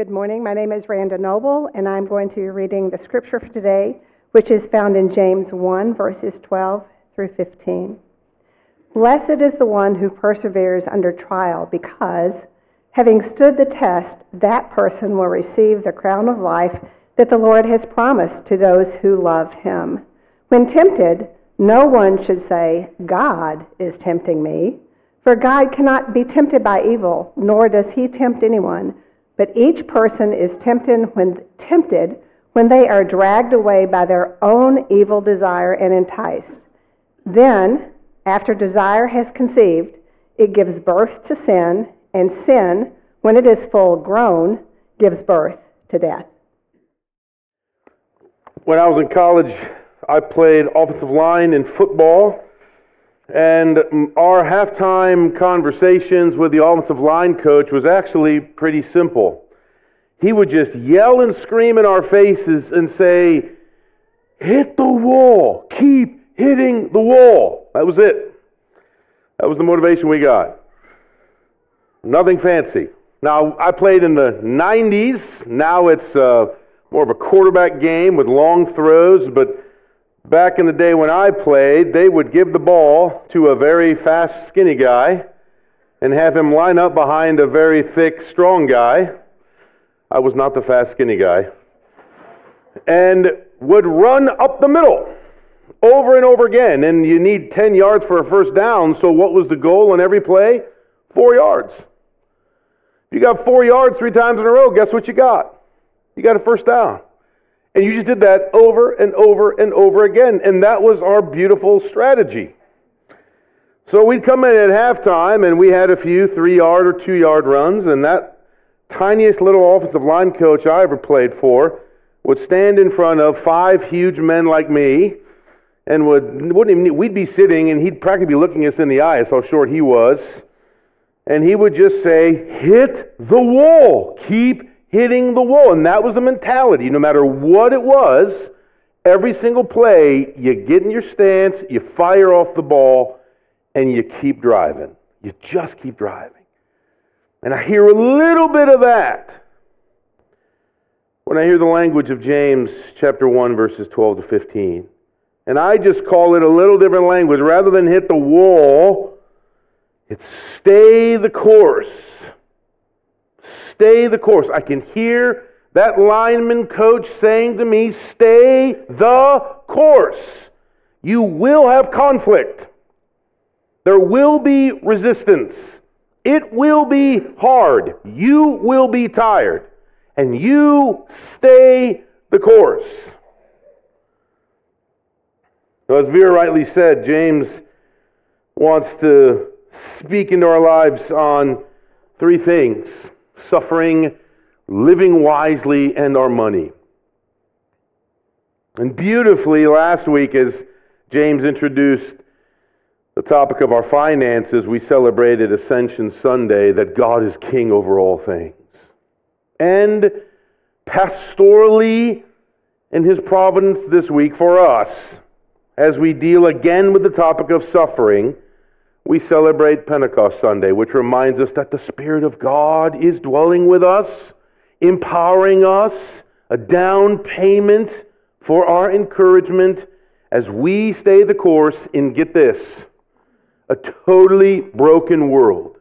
Good morning. My name is Randa Noble, and I'm going to be reading the scripture for today, which is found in James 1, verses 12 through 15. Blessed is the one who perseveres under trial, because, having stood the test, that person will receive the crown of life that the Lord has promised to those who love him. When tempted, no one should say, "God is tempting me," for God cannot be tempted by evil, nor does he tempt anyone. But each person is tempted when they are dragged away by their own evil desire and enticed. Then, after desire has conceived, it gives birth to sin, and sin, when it is full grown, gives birth to death. When I was in college, I played offensive line in football, and our halftime conversations with the offensive line coach was actually pretty simple. He would just yell and scream in our faces and say, "Hit the wall, keep hitting the wall." That was it. That was the motivation we got. Nothing fancy. Now, I played in the 90s. Now it's more of a quarterback game with long throws, but back in the day when I played, they would give the ball to a very fast, skinny guy and have him line up behind a very thick, strong guy. I was not the fast, skinny guy. And would run up the middle over and over again. And you need 10 yards for a first down, so what was the goal on every play? 4 yards. You got 4 yards 3 times in a row, guess what you got? You got a first down. And you just did that over and over and over again. And that was our beautiful strategy. So we'd come in at halftime, and we had a few 3-yard or 2-yard runs. And that tiniest little offensive line coach I ever played for would stand in front of 5 huge men like me. And we'd be sitting, and he'd practically be looking us in the eye. That's how short he was. And he would just say, "Hit the wall. Keep hitting the wall." And that was the mentality. No matter what it was, every single play, you get in your stance, you fire off the ball, and you keep driving. You just keep driving. And I hear a little bit of that when I hear the language of James chapter 1, verses 12 to 15. And I just call it a little different language. Rather than hit the wall, it's stay the course. Stay the course. I can hear that lineman coach saying to me, "Stay the course." You will have conflict. There will be resistance. It will be hard. You will be tired. And you stay the course. Now, as Vera rightly said, James wants to speak into our lives on 3 things: suffering, living wisely, and our money. And beautifully last week, as James introduced the topic of our finances, we celebrated Ascension Sunday, that God is king over all things. And pastorally, in his providence this week for us, as we deal again with the topic of suffering, we celebrate Pentecost Sunday, which reminds us that the Spirit of God is dwelling with us, empowering us, a down payment for our encouragement as we stay the course in, get this, a totally broken world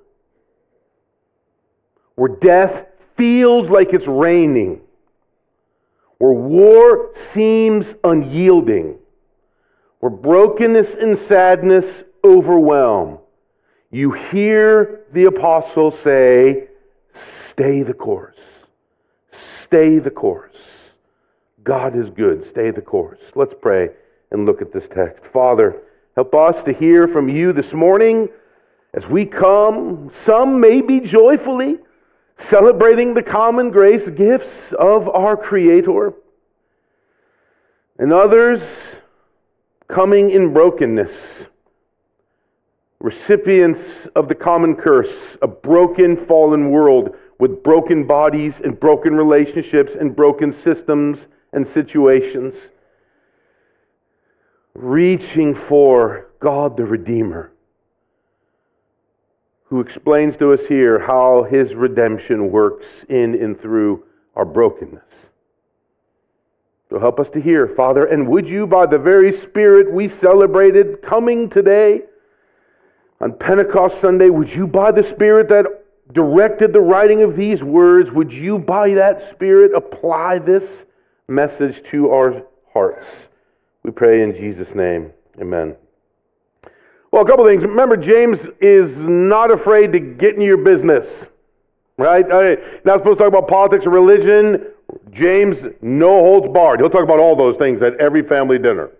where death feels like it's raining, where war seems unyielding, where brokenness and sadness overwhelm. You hear the apostle say, "Stay the course. Stay the course. God is good. Stay the course." Let's pray and look at this text. Father, help us to hear from you this morning as we come, some maybe joyfully, celebrating the common grace gifts of our Creator, and others coming in brokenness, recipients of the common curse, a broken, fallen world with broken bodies and broken relationships and broken systems and situations, reaching for God the Redeemer, who explains to us here how his redemption works in and through our brokenness. So help us to hear, Father, and would you, by the very Spirit we celebrated coming today on Pentecost Sunday, would you, by the Spirit that directed the writing of these words, would you, by that Spirit, apply this message to our hearts? We pray in Jesus' name. Amen. Well, a couple things. Remember, James is not afraid to get in your business, right? Not supposed to talk about politics or religion. James, no holds barred. He'll talk about all those things at every family dinner,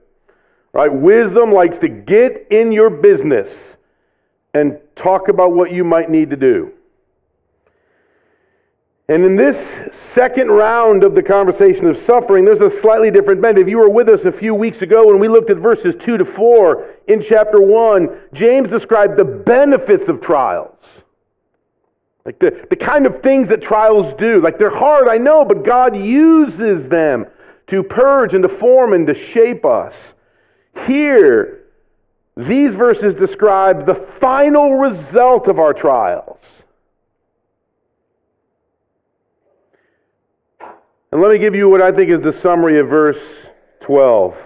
right? Wisdom likes to get in your business and talk about what you might need to do. And in this second round of the conversation of suffering, there's a slightly different bend. If you were with us a few weeks ago when we looked at verses 2 to 4 in chapter 1, James described the benefits of trials. Like the kind of things that trials do. Like they're hard, I know, but God uses them to purge and to form and to shape us. Here, these verses describe the final result of our trials. And let me give you what I think is the summary of verse 12.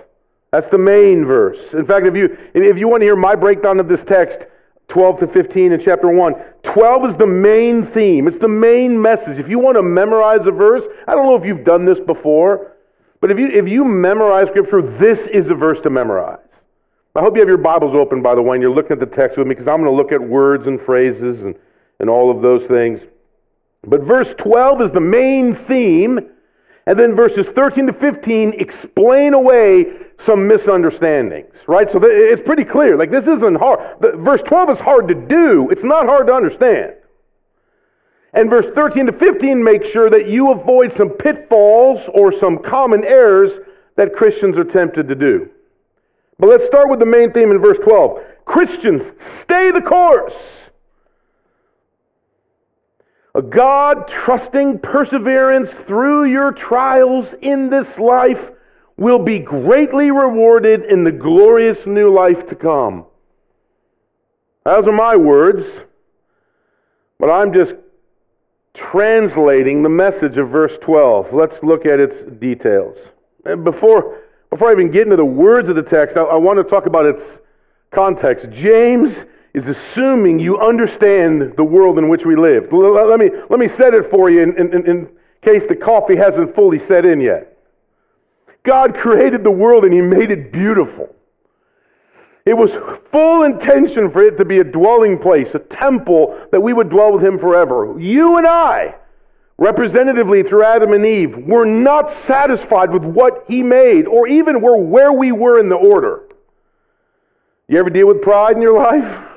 That's the main verse. In fact, if you want to hear my breakdown of this text, 12 to 15 in chapter 1, 12 is the main theme. It's the main message. If you want to memorize a verse, I don't know if you've done this before, but if you memorize Scripture, this is a verse to memorize. I hope you have your Bibles open, by the way, and you're looking at the text with me, because I'm going to look at words and phrases and all of those things. But verse 12 is the main theme. And then verses 13 to 15 explain away some misunderstandings, right? So it's pretty clear. Like, this isn't hard. Verse 12 is hard to do. It's not hard to understand. And verse 13 to 15 makes sure that you avoid some pitfalls or some common errors that Christians are tempted to do. But let's start with the main theme in verse 12. Christians, stay the course. A God-trusting perseverance through your trials in this life will be greatly rewarded in the glorious new life to come. Those are my words, but I'm just translating the message of verse 12. Let's look at its details. And before I even get into the words of the text, I want to talk about its context. James is assuming you understand the world in which we live. Let me set it for you in case the coffee hasn't fully set in yet. God created the world and He made it beautiful. It was full intention for it to be a dwelling place, a temple that we would dwell with Him forever. You and I, representatively through Adam and Eve, were not satisfied with what He made or even where we were in the order. You ever deal with pride in your life?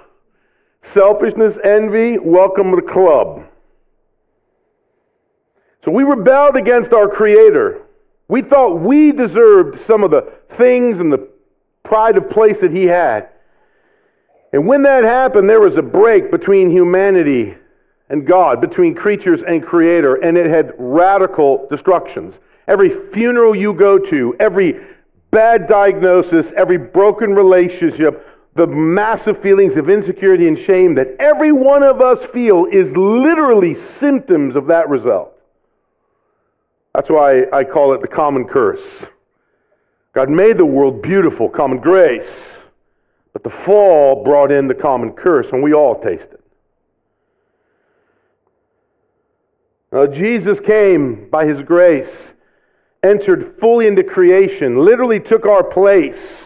Selfishness, envy, welcome to the club. So we rebelled against our Creator. We thought we deserved some of the things and the pride of place that He had. And when that happened, there was a break between humanity and God, between creatures and Creator, and it had radical destructions. Every funeral you go to, every bad diagnosis, every broken relationship, the massive feelings of insecurity and shame that every one of us feel is literally symptoms of that result. That's why I call it the common curse. God made the world beautiful, common grace, but the fall brought in the common curse, and we all taste it. Now, Jesus came by His grace, entered fully into creation, literally took our place.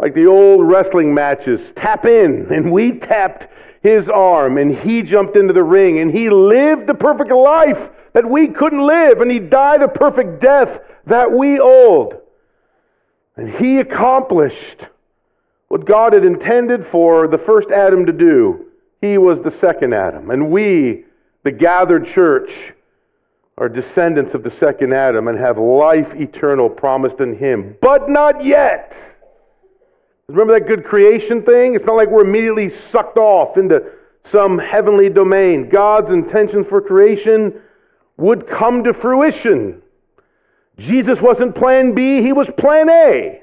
Like the old wrestling matches, tap in, and we tapped His arm, and He jumped into the ring, and He lived the perfect life that we couldn't live, and He died a perfect death that we owed. And He accomplished what God had intended for the first Adam to do. He was the second Adam, and we, the gathered church, are descendants of the second Adam and have life eternal promised in Him, but not yet. Remember that good creation thing? It's not like we're immediately sucked off into some heavenly domain. God's intentions for creation would come to fruition. Jesus wasn't plan B, He was plan A.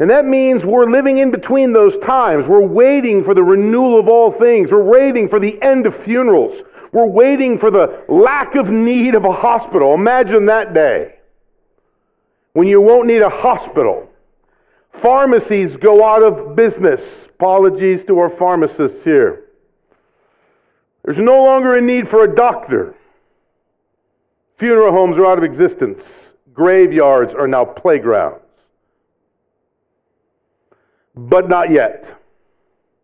And that means we're living in between those times. We're waiting for the renewal of all things. We're waiting for the end of funerals. We're waiting for the lack of need of a hospital. Imagine that day when you won't need a hospital. Pharmacies go out of business. Apologies to our pharmacists here. There's no longer a need for a doctor. Funeral homes are out of existence. Graveyards are now playgrounds. But not yet.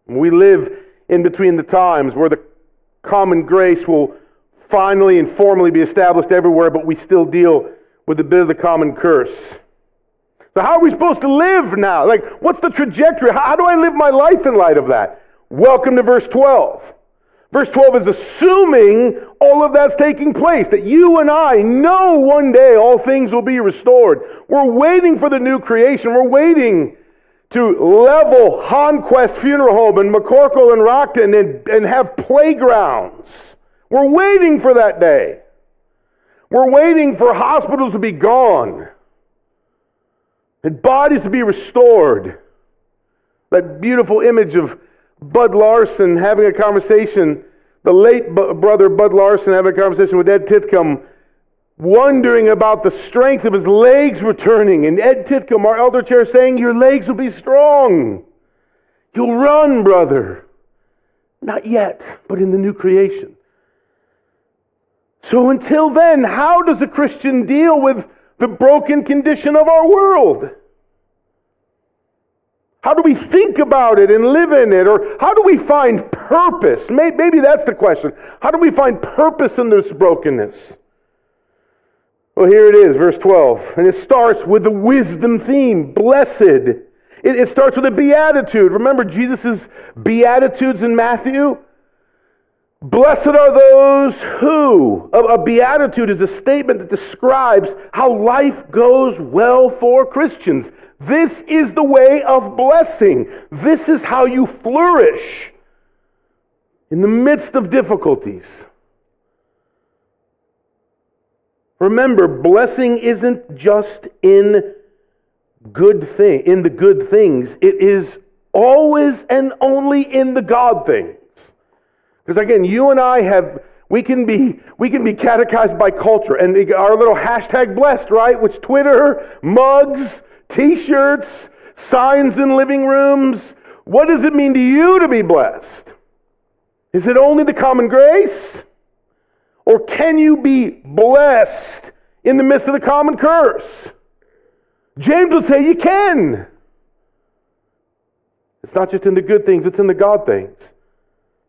We live in between the times where the common grace will finally and formally be established everywhere, but we still deal with a bit of the common curse. So how are we supposed to live now? Like, what's the trajectory? How do I live my life in light of that? Welcome to verse 12. Verse 12 is assuming all of that's taking place, that you and I know one day all things will be restored. We're waiting for the new creation. We're waiting to level Honquest Funeral Home and McCorkle and Rockton and have playgrounds. We're waiting for that day. We're waiting for hospitals to be gone and bodies to be restored. That beautiful image of Bud Larson having a conversation, the late brother Bud Larson having a conversation with Ed Titcombe, wondering about the strength of his legs returning. And Ed Titcombe, our elder chair, saying, your legs will be strong. You'll run, brother. Not yet, but in the new creation. So until then, how does a Christian deal with the broken condition of our world? How do we think about it and live in it? Or how do we find purpose? Maybe that's the question. How do we find purpose in this brokenness? Well, here it is, verse 12. And it starts with the wisdom theme, blessed. It starts with a beatitude. Remember Jesus' beatitudes in Matthew? Blessed are those who. A beatitude is a statement that describes how life goes well for Christians. This is the way of blessing. This is how you flourish in the midst of difficulties. Remember, blessing isn't just in the good things. It is always and only in the God things. Because again, you and I we can be catechized by culture and our little hashtag blessed, right? Which Twitter, mugs, T-shirts, signs in living rooms. What does it mean to you to be blessed? Is it only the common grace? Or can you be blessed in the midst of the common curse? James would say you can. It's not just in the good things, it's in the God things.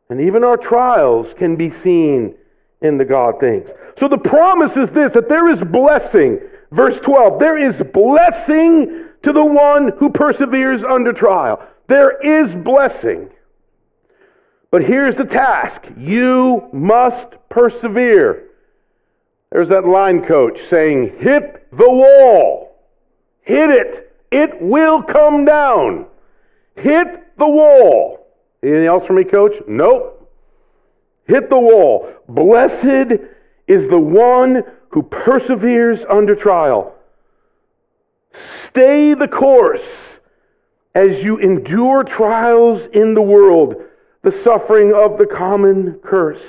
And even our trials can be seen in the God things. So the promise is this, that there is blessing. Verse 12, there is blessing to the one who perseveres under trial. There is blessing. But here's the task. You must persevere. There's that line coach saying, hit the wall. Hit it. It will come down. Hit the wall. Anything else from me, coach? Nope. Hit the wall. Blessed is the one who perseveres under trial. Stay the course as you endure trials in the world. The suffering of the common curse.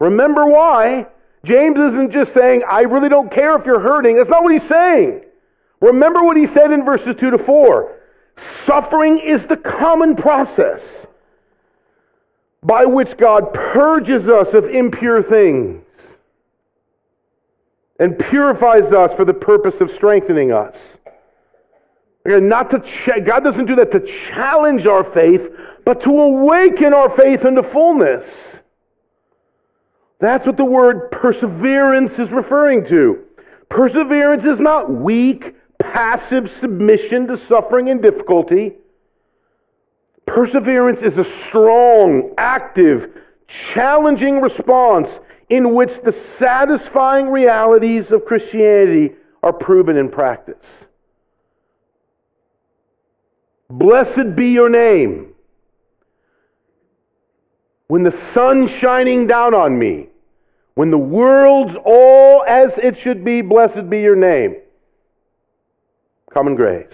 Remember why. James isn't just saying, I really don't care if you're hurting. That's not what he's saying. Remember what he said in verses 2 to 4. Suffering is the common process by which God purges us of impure things and purifies us for the purpose of strengthening us. God doesn't do that to challenge our faith, but to awaken our faith into fullness. That's what the word perseverance is referring to. Perseverance is not weak, passive submission to suffering and difficulty. Perseverance is a strong, active, challenging response in which the satisfying realities of Christianity are proven in practice. Blessed be your name. When the sun's shining down on me, when the world's all as it should be, blessed be your name. Common grace.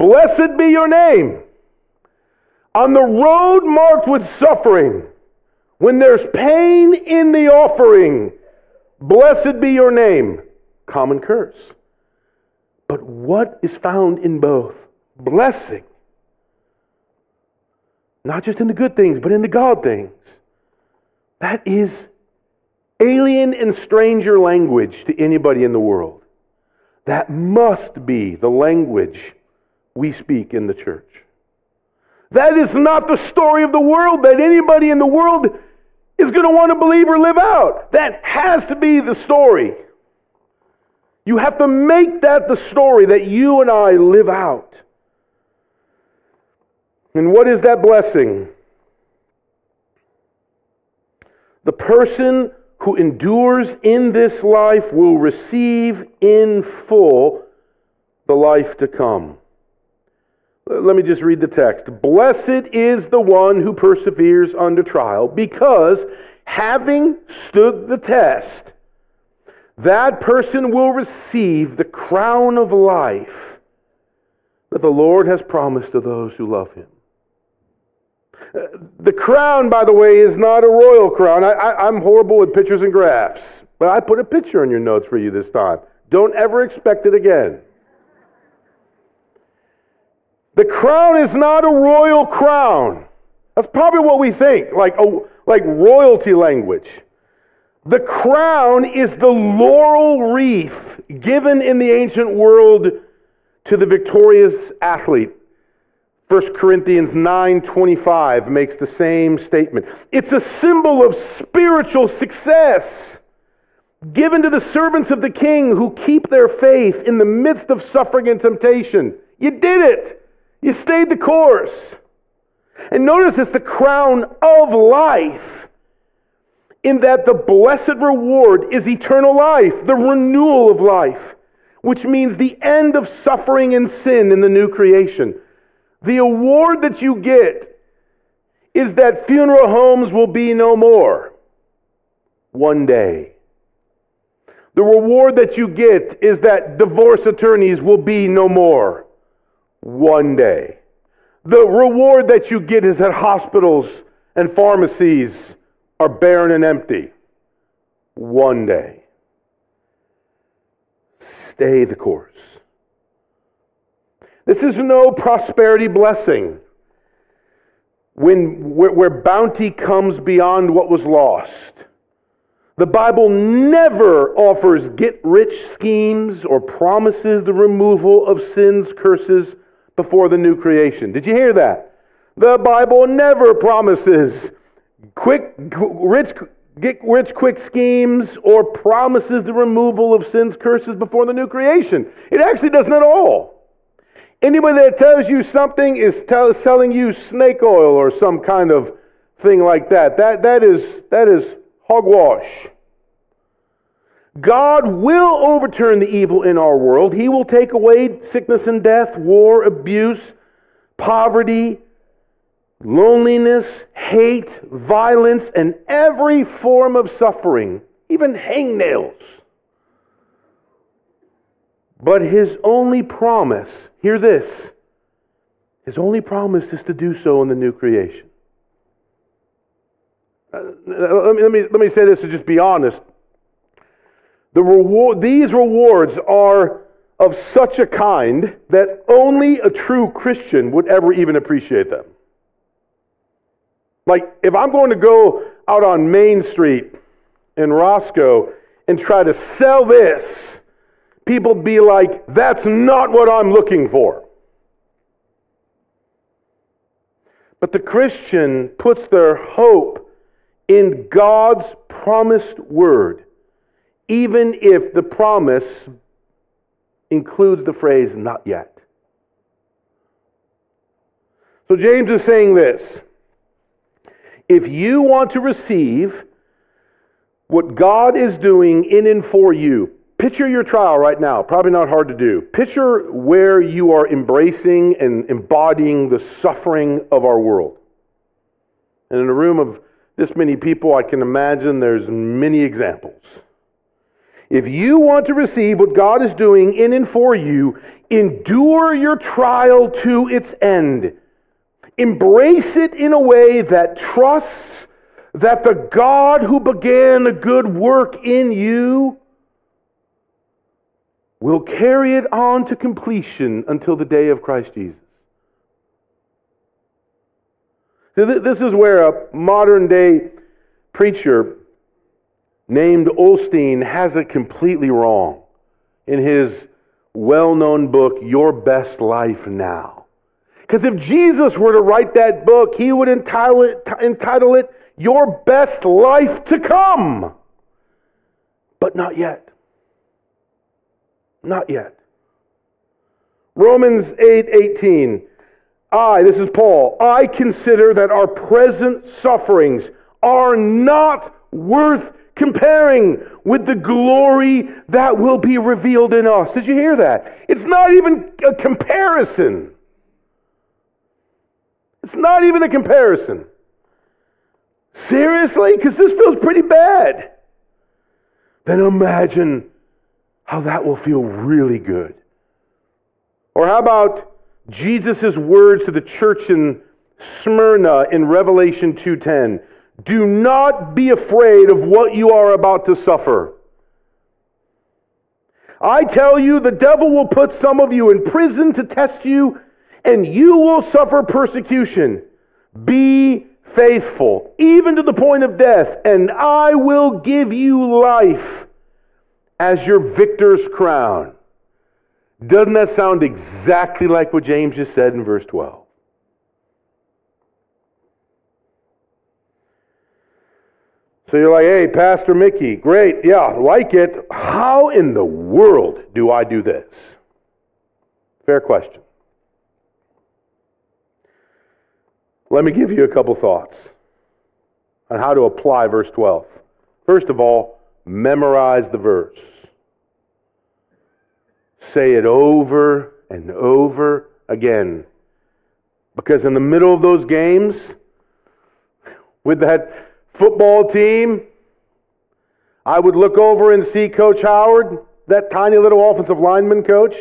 Blessed be your name. On the road marked with suffering, when there's pain in the offering, blessed be your name. Common curse. But what is found in both? Blessing. Not just in the good things, but in the God things. That is alien and stranger language to anybody in the world. That must be the language we speak in the church. That is not the story of the world that anybody in the world is going to want to believe or live out. That has to be the story. You have to make that the story that you and I live out. And what is that blessing? The person who endures in this life will receive in full the life to come. Let me just read the text. Blessed is the one who perseveres under trial, because having stood the test, that person will receive the crown of life that the Lord has promised to those who love Him. The crown, by the way, is not a royal crown. I'm horrible with pictures and graphs, but I put a picture in your notes for you this time. Don't ever expect it again. The crown is not a royal crown. That's probably what we think, like royalty language. The crown is the laurel wreath given in the ancient world to the victorious athlete. 1 Corinthians 9:25 makes the same statement. It's a symbol of spiritual success given to the servants of the king who keep their faith in the midst of suffering and temptation. You did it. You stayed the course. And notice it's the crown of life, in that the blessed reward is eternal life, the renewal of life, which means the end of suffering and sin in the new creation. The award that you get is that funeral homes will be no more one day. The reward that you get is that divorce attorneys will be no more one day. The reward that you get is that hospitals and pharmacies are barren and empty one day. Stay the course. This is no prosperity blessing where bounty comes beyond what was lost. The Bible never offers get-rich schemes or promises the removal of sin's curses before the new creation. Did you hear that? The Bible never promises get rich quick schemes or promises the removal of sin's curses before the new creation. It actually doesn't at all. Anybody that tells you something is selling you snake oil or some kind of thing like that. That is hogwash. God will overturn the evil in our world. He will take away sickness and death, war, abuse, poverty, loneliness, hate, violence, and every form of suffering, even hangnails. But His only promise, hear this, His only promise is to do so in the new creation. Let me say this to just be honest. These rewards are of such a kind that only a true Christian would ever even appreciate them. Like, if I'm going to go out on Main Street in Roscoe and try to sell this, people be like, that's not what I'm looking for. But the Christian puts their hope in God's promised word, even if the promise includes the phrase, not yet. So James is saying this: if you want to receive what God is doing in and for you, picture your trial right now, probably not hard to do. Picture where you are embracing and embodying the suffering of our world. And in a room of this many people, I can imagine there's many examples. If you want to receive what God is doing in and for you, endure your trial to its end. Embrace it in a way that trusts that the God who began the good work in you will carry it on to completion until the day of Christ Jesus. This is where a modern-day preacher named Osteen has it completely wrong in his well-known book, Your Best Life Now. Because if Jesus were to write that book, he would entitle it Your Best Life to Come. But not yet. Not yet. Romans 8:18. This is Paul, I consider that our present sufferings are not worth comparing with the glory that will be revealed in us. Did you hear that? It's not even a comparison. It's not even a comparison. Seriously? Because this feels pretty bad. Then imagine how that will feel really good. Or how about Jesus' words to the church in Smyrna in Revelation 2:10. Do not be afraid of what you are about to suffer. I tell you, the devil will put some of you in prison to test you, and you will suffer persecution. Be faithful, even to the point of death, and I will give you life as your victor's crown. Doesn't that sound exactly like what James just said in verse 12? So you're like, hey, Pastor Mickey, great, yeah, like it. How in the world do I do this? Fair question. Let me give you a couple thoughts on how to apply verse 12. First of all, memorize the verse. Say it over and over again. Because in the middle of those games, with that football team, I would look over and see Coach Howard, that tiny little offensive lineman coach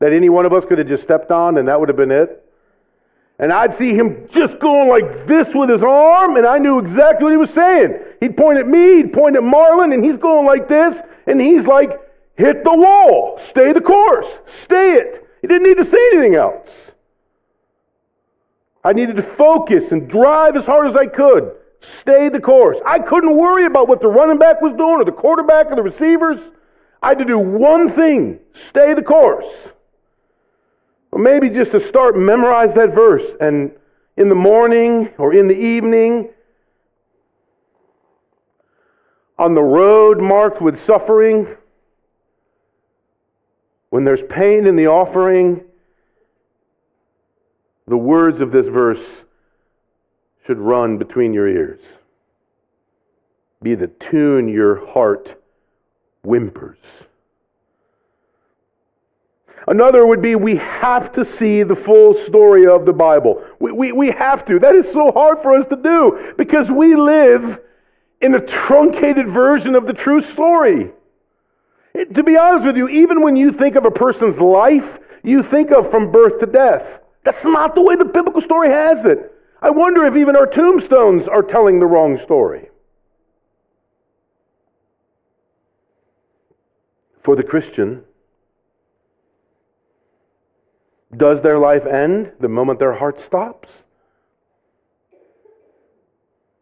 that any one of us could have just stepped on and that would have been it. And I'd see him just going like this with his arm, and I knew exactly what he was saying. He'd point at me, he'd point at Marlon, and he's going like this, and he's like, hit the wall, stay the course, stay it. He didn't need to say anything else. I needed to focus and drive as hard as I could. Stay the course. I couldn't worry about what the running back was doing or the quarterback or the receivers. I had to do one thing. Stay the course. Or maybe just to start, memorize that verse. And in the morning or in the evening, on the road marked with suffering, when there's pain in the offering, the words of this verse should run between your ears. Be the tune your heart whimpers. Another would be, we have to see the full story of the Bible. We have to. That is so hard for us to do because we live in a truncated version of the true story. To be honest with you, even when you think of a person's life, you think of from birth to death. That's not the way the biblical story has it. I wonder if even our tombstones are telling the wrong story. For the Christian, does their life end the moment their heart stops?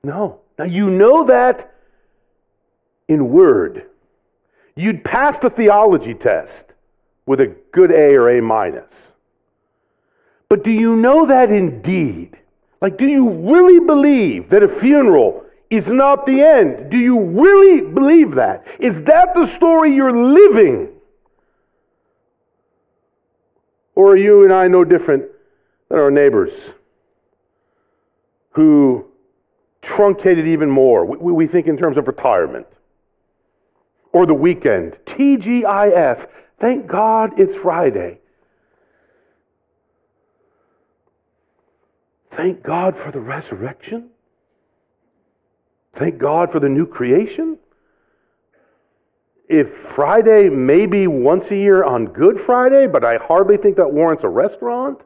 No. Now you know that in word. You'd pass the theology test with a good A or A-. But do you know that in deed? Like, do you really believe that a funeral is not the end? Do you really believe that? Is that the story you're living? Or are you and I no different than our neighbors who truncated even more? We think in terms of retirement or the weekend. TGIF. Thank God it's Friday. Thank God for the resurrection. Thank God for the new creation. if Friday, maybe once a year on Good Friday, but I hardly think that warrants a restaurant.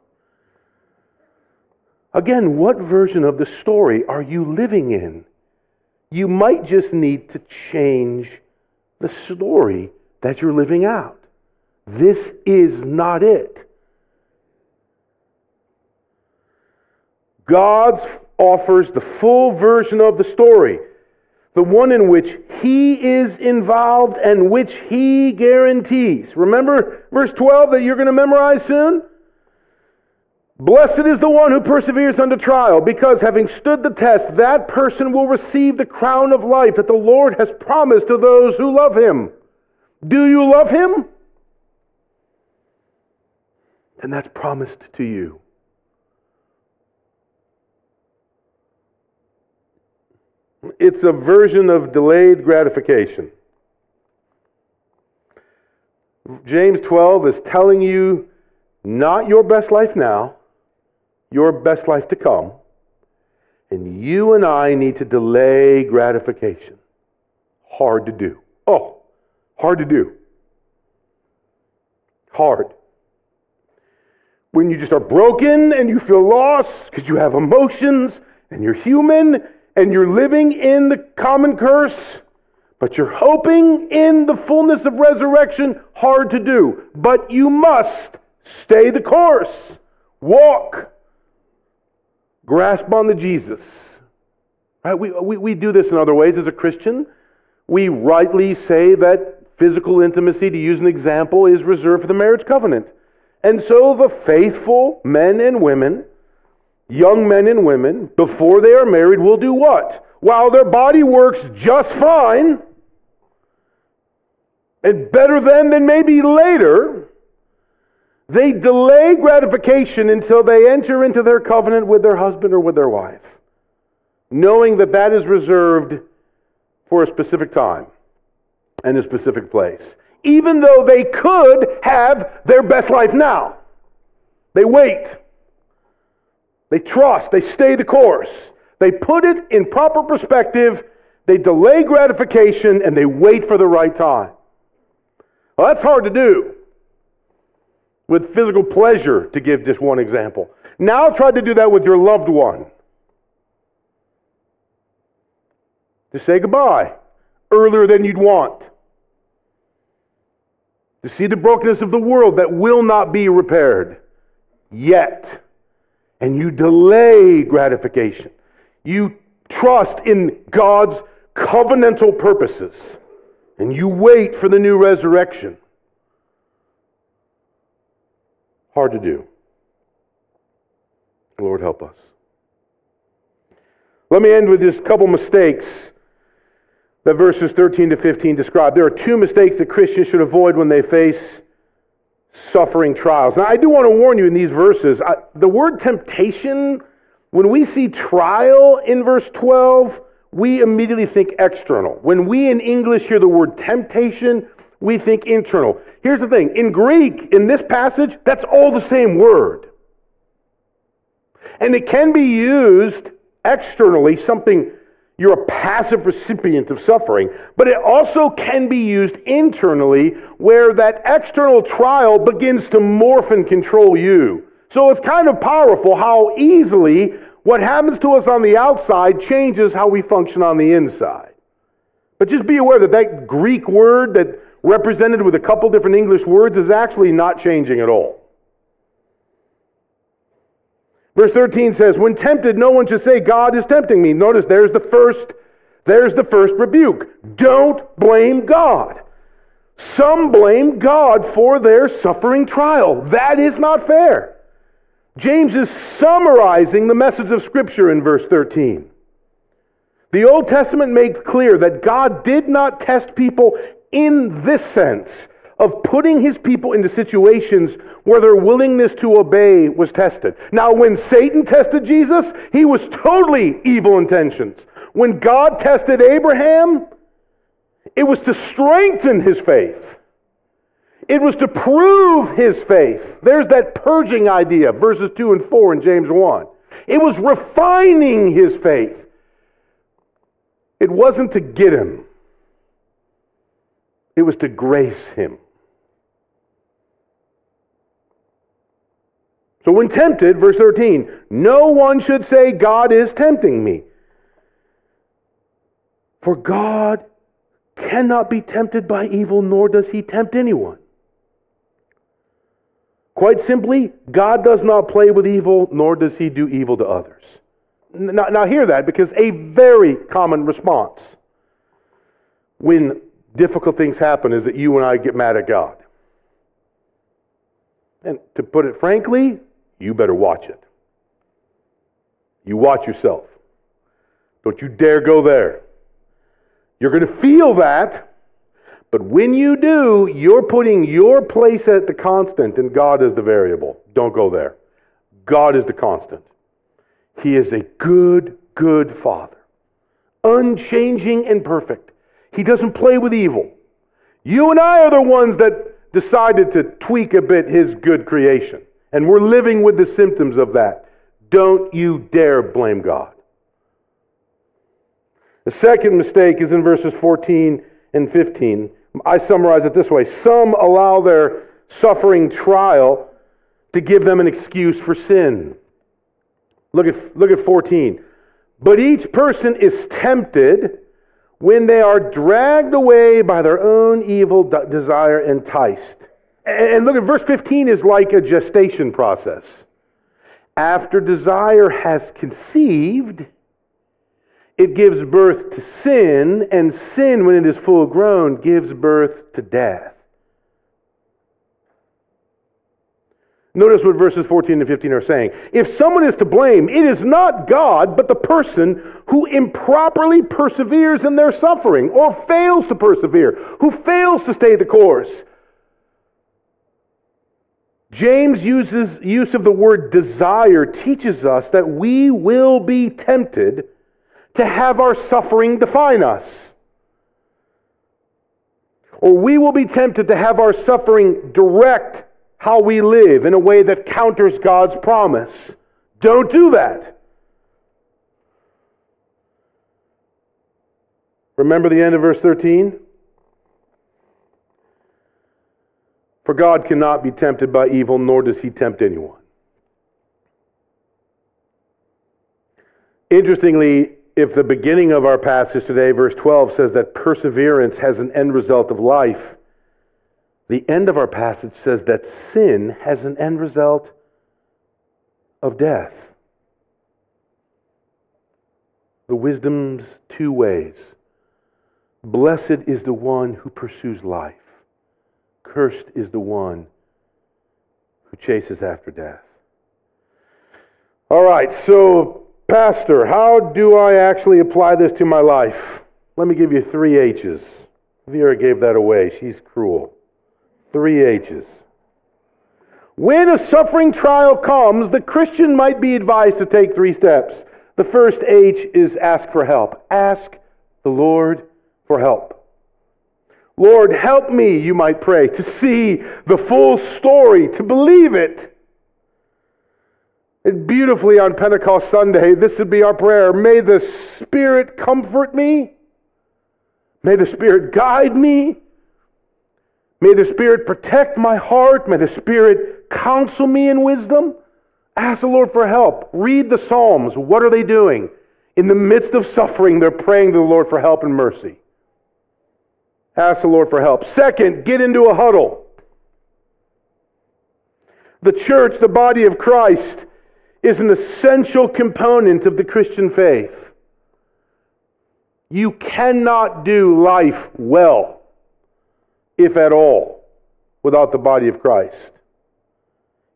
Again, what version of the story are you living in? You might just need to change the story that you're living out. This is not it. God offers the full version of the story, the one in which He is involved and which He guarantees. Remember verse 12 that you're going to memorize soon? Blessed is the one who perseveres under trial, because having stood the test, that person will receive the crown of life that the Lord has promised to those who love Him. Do you love Him? Then that's promised to you. It's a version of delayed gratification. James 12 is telling you not your best life now, your best life to come. And you and I need to delay gratification. Hard to do. Oh, hard to do. Hard. When you just are broken and you feel lost because you have emotions and you're human and you're living in the common curse, but you're hoping in the fullness of resurrection, hard to do. But you must stay the course. Walk. Grasp on to Jesus. Right? We do this in other ways as a Christian. We rightly say that physical intimacy, to use an example, is reserved for the marriage covenant. And so the faithful men and women, young men and women, before they are married, will do what? While their body works just fine, and better then than maybe later, they delay gratification until they enter into their covenant with their husband or with their wife, knowing that that is reserved for a specific time and a specific place. Even though they could have their best life now, they wait. They trust. They stay the course. They put it in proper perspective. They delay gratification and they wait for the right time. Well, that's hard to do. With physical pleasure, to give just one example. Now try to do that with your loved one. To say goodbye earlier than you'd want. To see the brokenness of the world that will not be repaired yet. And you delay gratification. You trust in God's covenantal purposes. And you wait for the new resurrection. Hard to do. Lord, help us. Let me end with just a couple mistakes that verses 13 to 15 describe. There are two mistakes that Christians should avoid when they face suffering trials. Now, I do want to warn you in these verses, the word temptation, when we see trial in verse 12, we immediately think external. When we in English hear the word temptation, we think internal. Here's the thing. In Greek, in this passage, that's all the same word. And it can be used externally, something you're a passive recipient of suffering, but it also can be used internally where that external trial begins to morph and control you. So it's kind of powerful how easily what happens to us on the outside changes how we function on the inside. But just be aware that that Greek word that represented with a couple different English words is actually not changing at all. Verse 13 says, when tempted, no one should say, God is tempting me. Notice there's the first rebuke. Don't blame God. Some blame God for their suffering trial. That is not fair. James is summarizing the message of Scripture in verse 13. The Old Testament made clear that God did not test people in this sense of putting His people into situations where their willingness to obey was tested. Now, when Satan tested Jesus, he was totally evil intentions. When God tested Abraham, it was to strengthen his faith. It was to prove his faith. There's that purging idea, verses 2 and 4 in James 1. It was refining his faith. It wasn't to get him. It was to grace him. So when tempted, verse 13, no one should say, God is tempting me. For God cannot be tempted by evil, nor does he tempt anyone. Quite simply, God does not play with evil, nor does he do evil to others. Now hear that, because a very common response when difficult things happen is that you and I get mad at God. And to put it frankly, you better watch it. You watch yourself. Don't you dare go there. You're going to feel that, but when you do, you're putting your place at the constant, and God is the variable. Don't go there. God is the constant. He is a good, good Father, unchanging and perfect. He doesn't play with evil. You and I are the ones that decided to tweak a bit his good creation, and we're living with the symptoms of that. Don't you dare blame God. The second mistake is in verses 14 and 15. I summarize it this way. Some allow their suffering trial to give them an excuse for sin. Look at 14. But each person is tempted when they are dragged away by their own evil desire, enticed. And look at verse 15 is like a gestation process. After desire has conceived, it gives birth to sin, and sin, when it is full grown, gives birth to death. Notice what verses 14 and 15 are saying. If someone is to blame, it is not God, but the person who improperly perseveres in their suffering, or fails to persevere, who fails to stay the course. James' use of the word desire teaches us that we will be tempted to have our suffering define us. Or we will be tempted to have our suffering direct how we live in a way that counters God's promise. Don't do that. Remember the end of verse 13? For God cannot be tempted by evil, nor does he tempt anyone. Interestingly, if the beginning of our passage today, verse 12, says that perseverance has an end result of life, the end of our passage says that sin has an end result of death. The wisdom's two ways. Blessed is the one who pursues life. Cursed is the one who chases after death. All right, so, Pastor, how do I actually apply this to my life? Let me give you 3 H's. Vera gave that away. She's cruel. 3 H's. When a suffering trial comes, the Christian might be advised to take 3 steps. The first H is ask for help. Ask the Lord for help. Lord, help me, you might pray, to see the full story, to believe it. And beautifully on Pentecost Sunday, this would be our prayer. May the Spirit comfort me. May the Spirit guide me. May the Spirit protect my heart. May the Spirit counsel me in wisdom. Ask the Lord for help. Read the Psalms. What are they doing? In the midst of suffering, they're praying to the Lord for help and mercy. Ask the Lord for help. Second, get into a huddle. The church, the body of Christ, is an essential component of the Christian faith. You cannot do life well, if at all, without the body of Christ.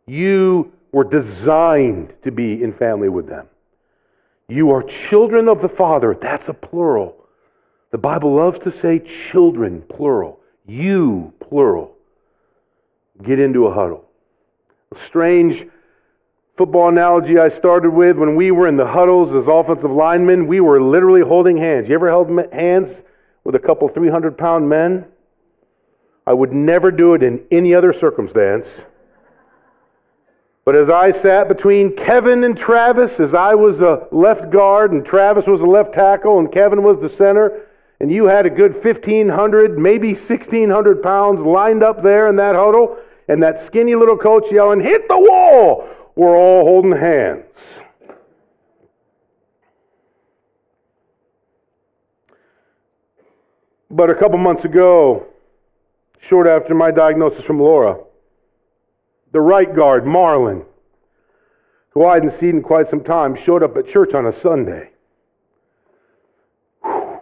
You were designed to be in family with them. You are children of the Father. That's a plural. The Bible loves to say children, plural. You, plural. Get into a huddle. A strange football analogy I started with. When we were in the huddles as offensive linemen, we were literally holding hands. You ever held hands with a couple 300-pound men? I would never do it in any other circumstance. But as I sat between Kevin and Travis, as I was a left guard and Travis was a left tackle and Kevin was the center, and you had a good 1,500, maybe 1,600 pounds lined up there in that huddle, and that skinny little coach yelling, "Hit the wall!" we're all holding hands. But a couple months ago, short after my diagnosis from Laura, the right guard, Marlon, who I hadn't seen in quite some time, showed up at church on a Sunday. Whew.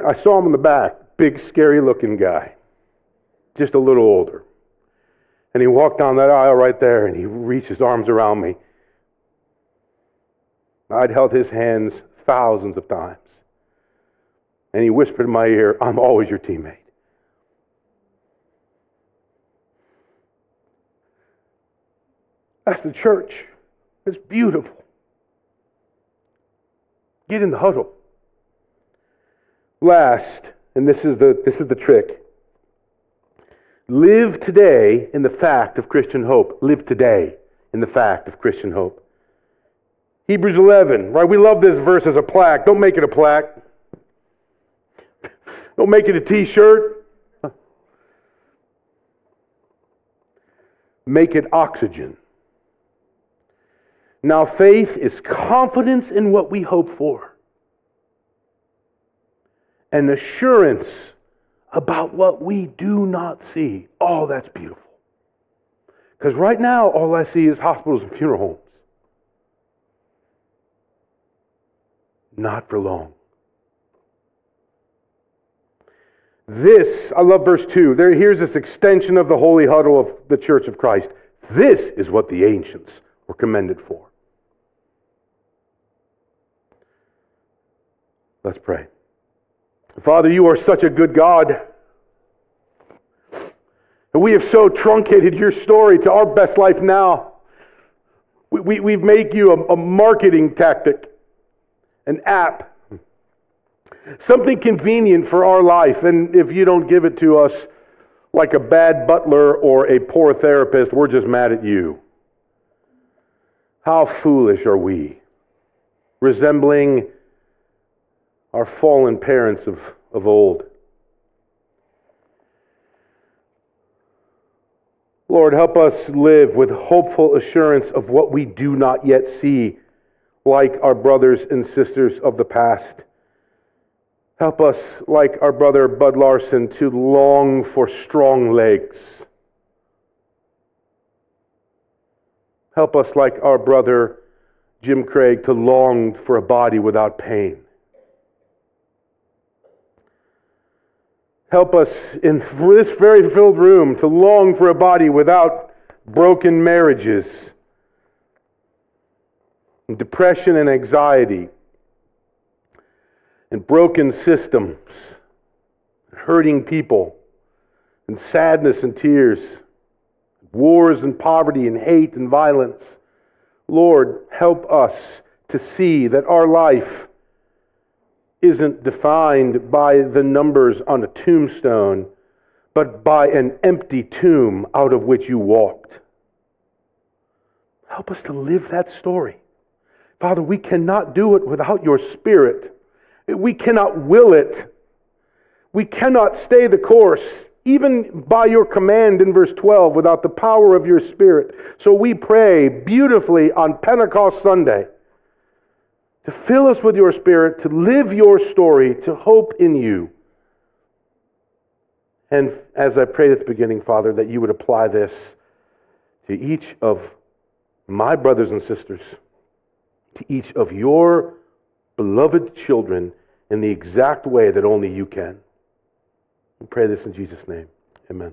I saw him in the back, big, scary-looking guy, just a little older. And he walked down that aisle right there, and he reached his arms around me. I'd held his hands thousands of times. And he whispered in my ear, "I'm always your teammate." That's the church. It's beautiful. Get in the huddle. Last, and this is the trick. Live today in the fact of Christian hope. Live today in the fact of Christian hope. Hebrews 11, right? We love this verse as a plaque. Don't make it a plaque. Don't make it a t-shirt. Make it oxygen. Now faith is confidence in what we hope for, and assurance about what we do not see. Oh, that's beautiful. Because right now, all I see is hospitals and funeral homes. Not for long. This, I love verse 2. Here's this extension of the holy huddle of the Church of Christ. This is what the ancients were commended for. Let's pray. Father, you are such a good God. And we have so truncated your story to our best life now. We make you a marketing tactic, an app, something convenient for our life, and if you don't give it to us like a bad butler or a poor therapist, we're just mad at you. How foolish are we, resembling our fallen parents of old. Lord, help us live with hopeful assurance of what we do not yet see, like our brothers and sisters of the past. Help us, like our brother Bud Larson, to long for strong legs. Help us, like our brother Jim Craig, to long for a body without pain. Help us, in this very filled room, to long for a body without broken marriages, and depression and anxiety, and broken systems, hurting people, and sadness and tears, wars and poverty and hate and violence. Lord, help us to see that our life isn't defined by the numbers on a tombstone, but by an empty tomb out of which you walked. Help us to live that story. Father, we cannot do it without your Spirit. We cannot will it. We cannot stay the course, even by your command in verse 12, without the power of your Spirit. So we pray beautifully on Pentecost Sunday to fill us with your Spirit, to live your story, to hope in you. And as I prayed at the beginning, Father, that you would apply this to each of my brothers and sisters, to each of your beloved children in the exact way that only you can. We pray this in Jesus' name. Amen.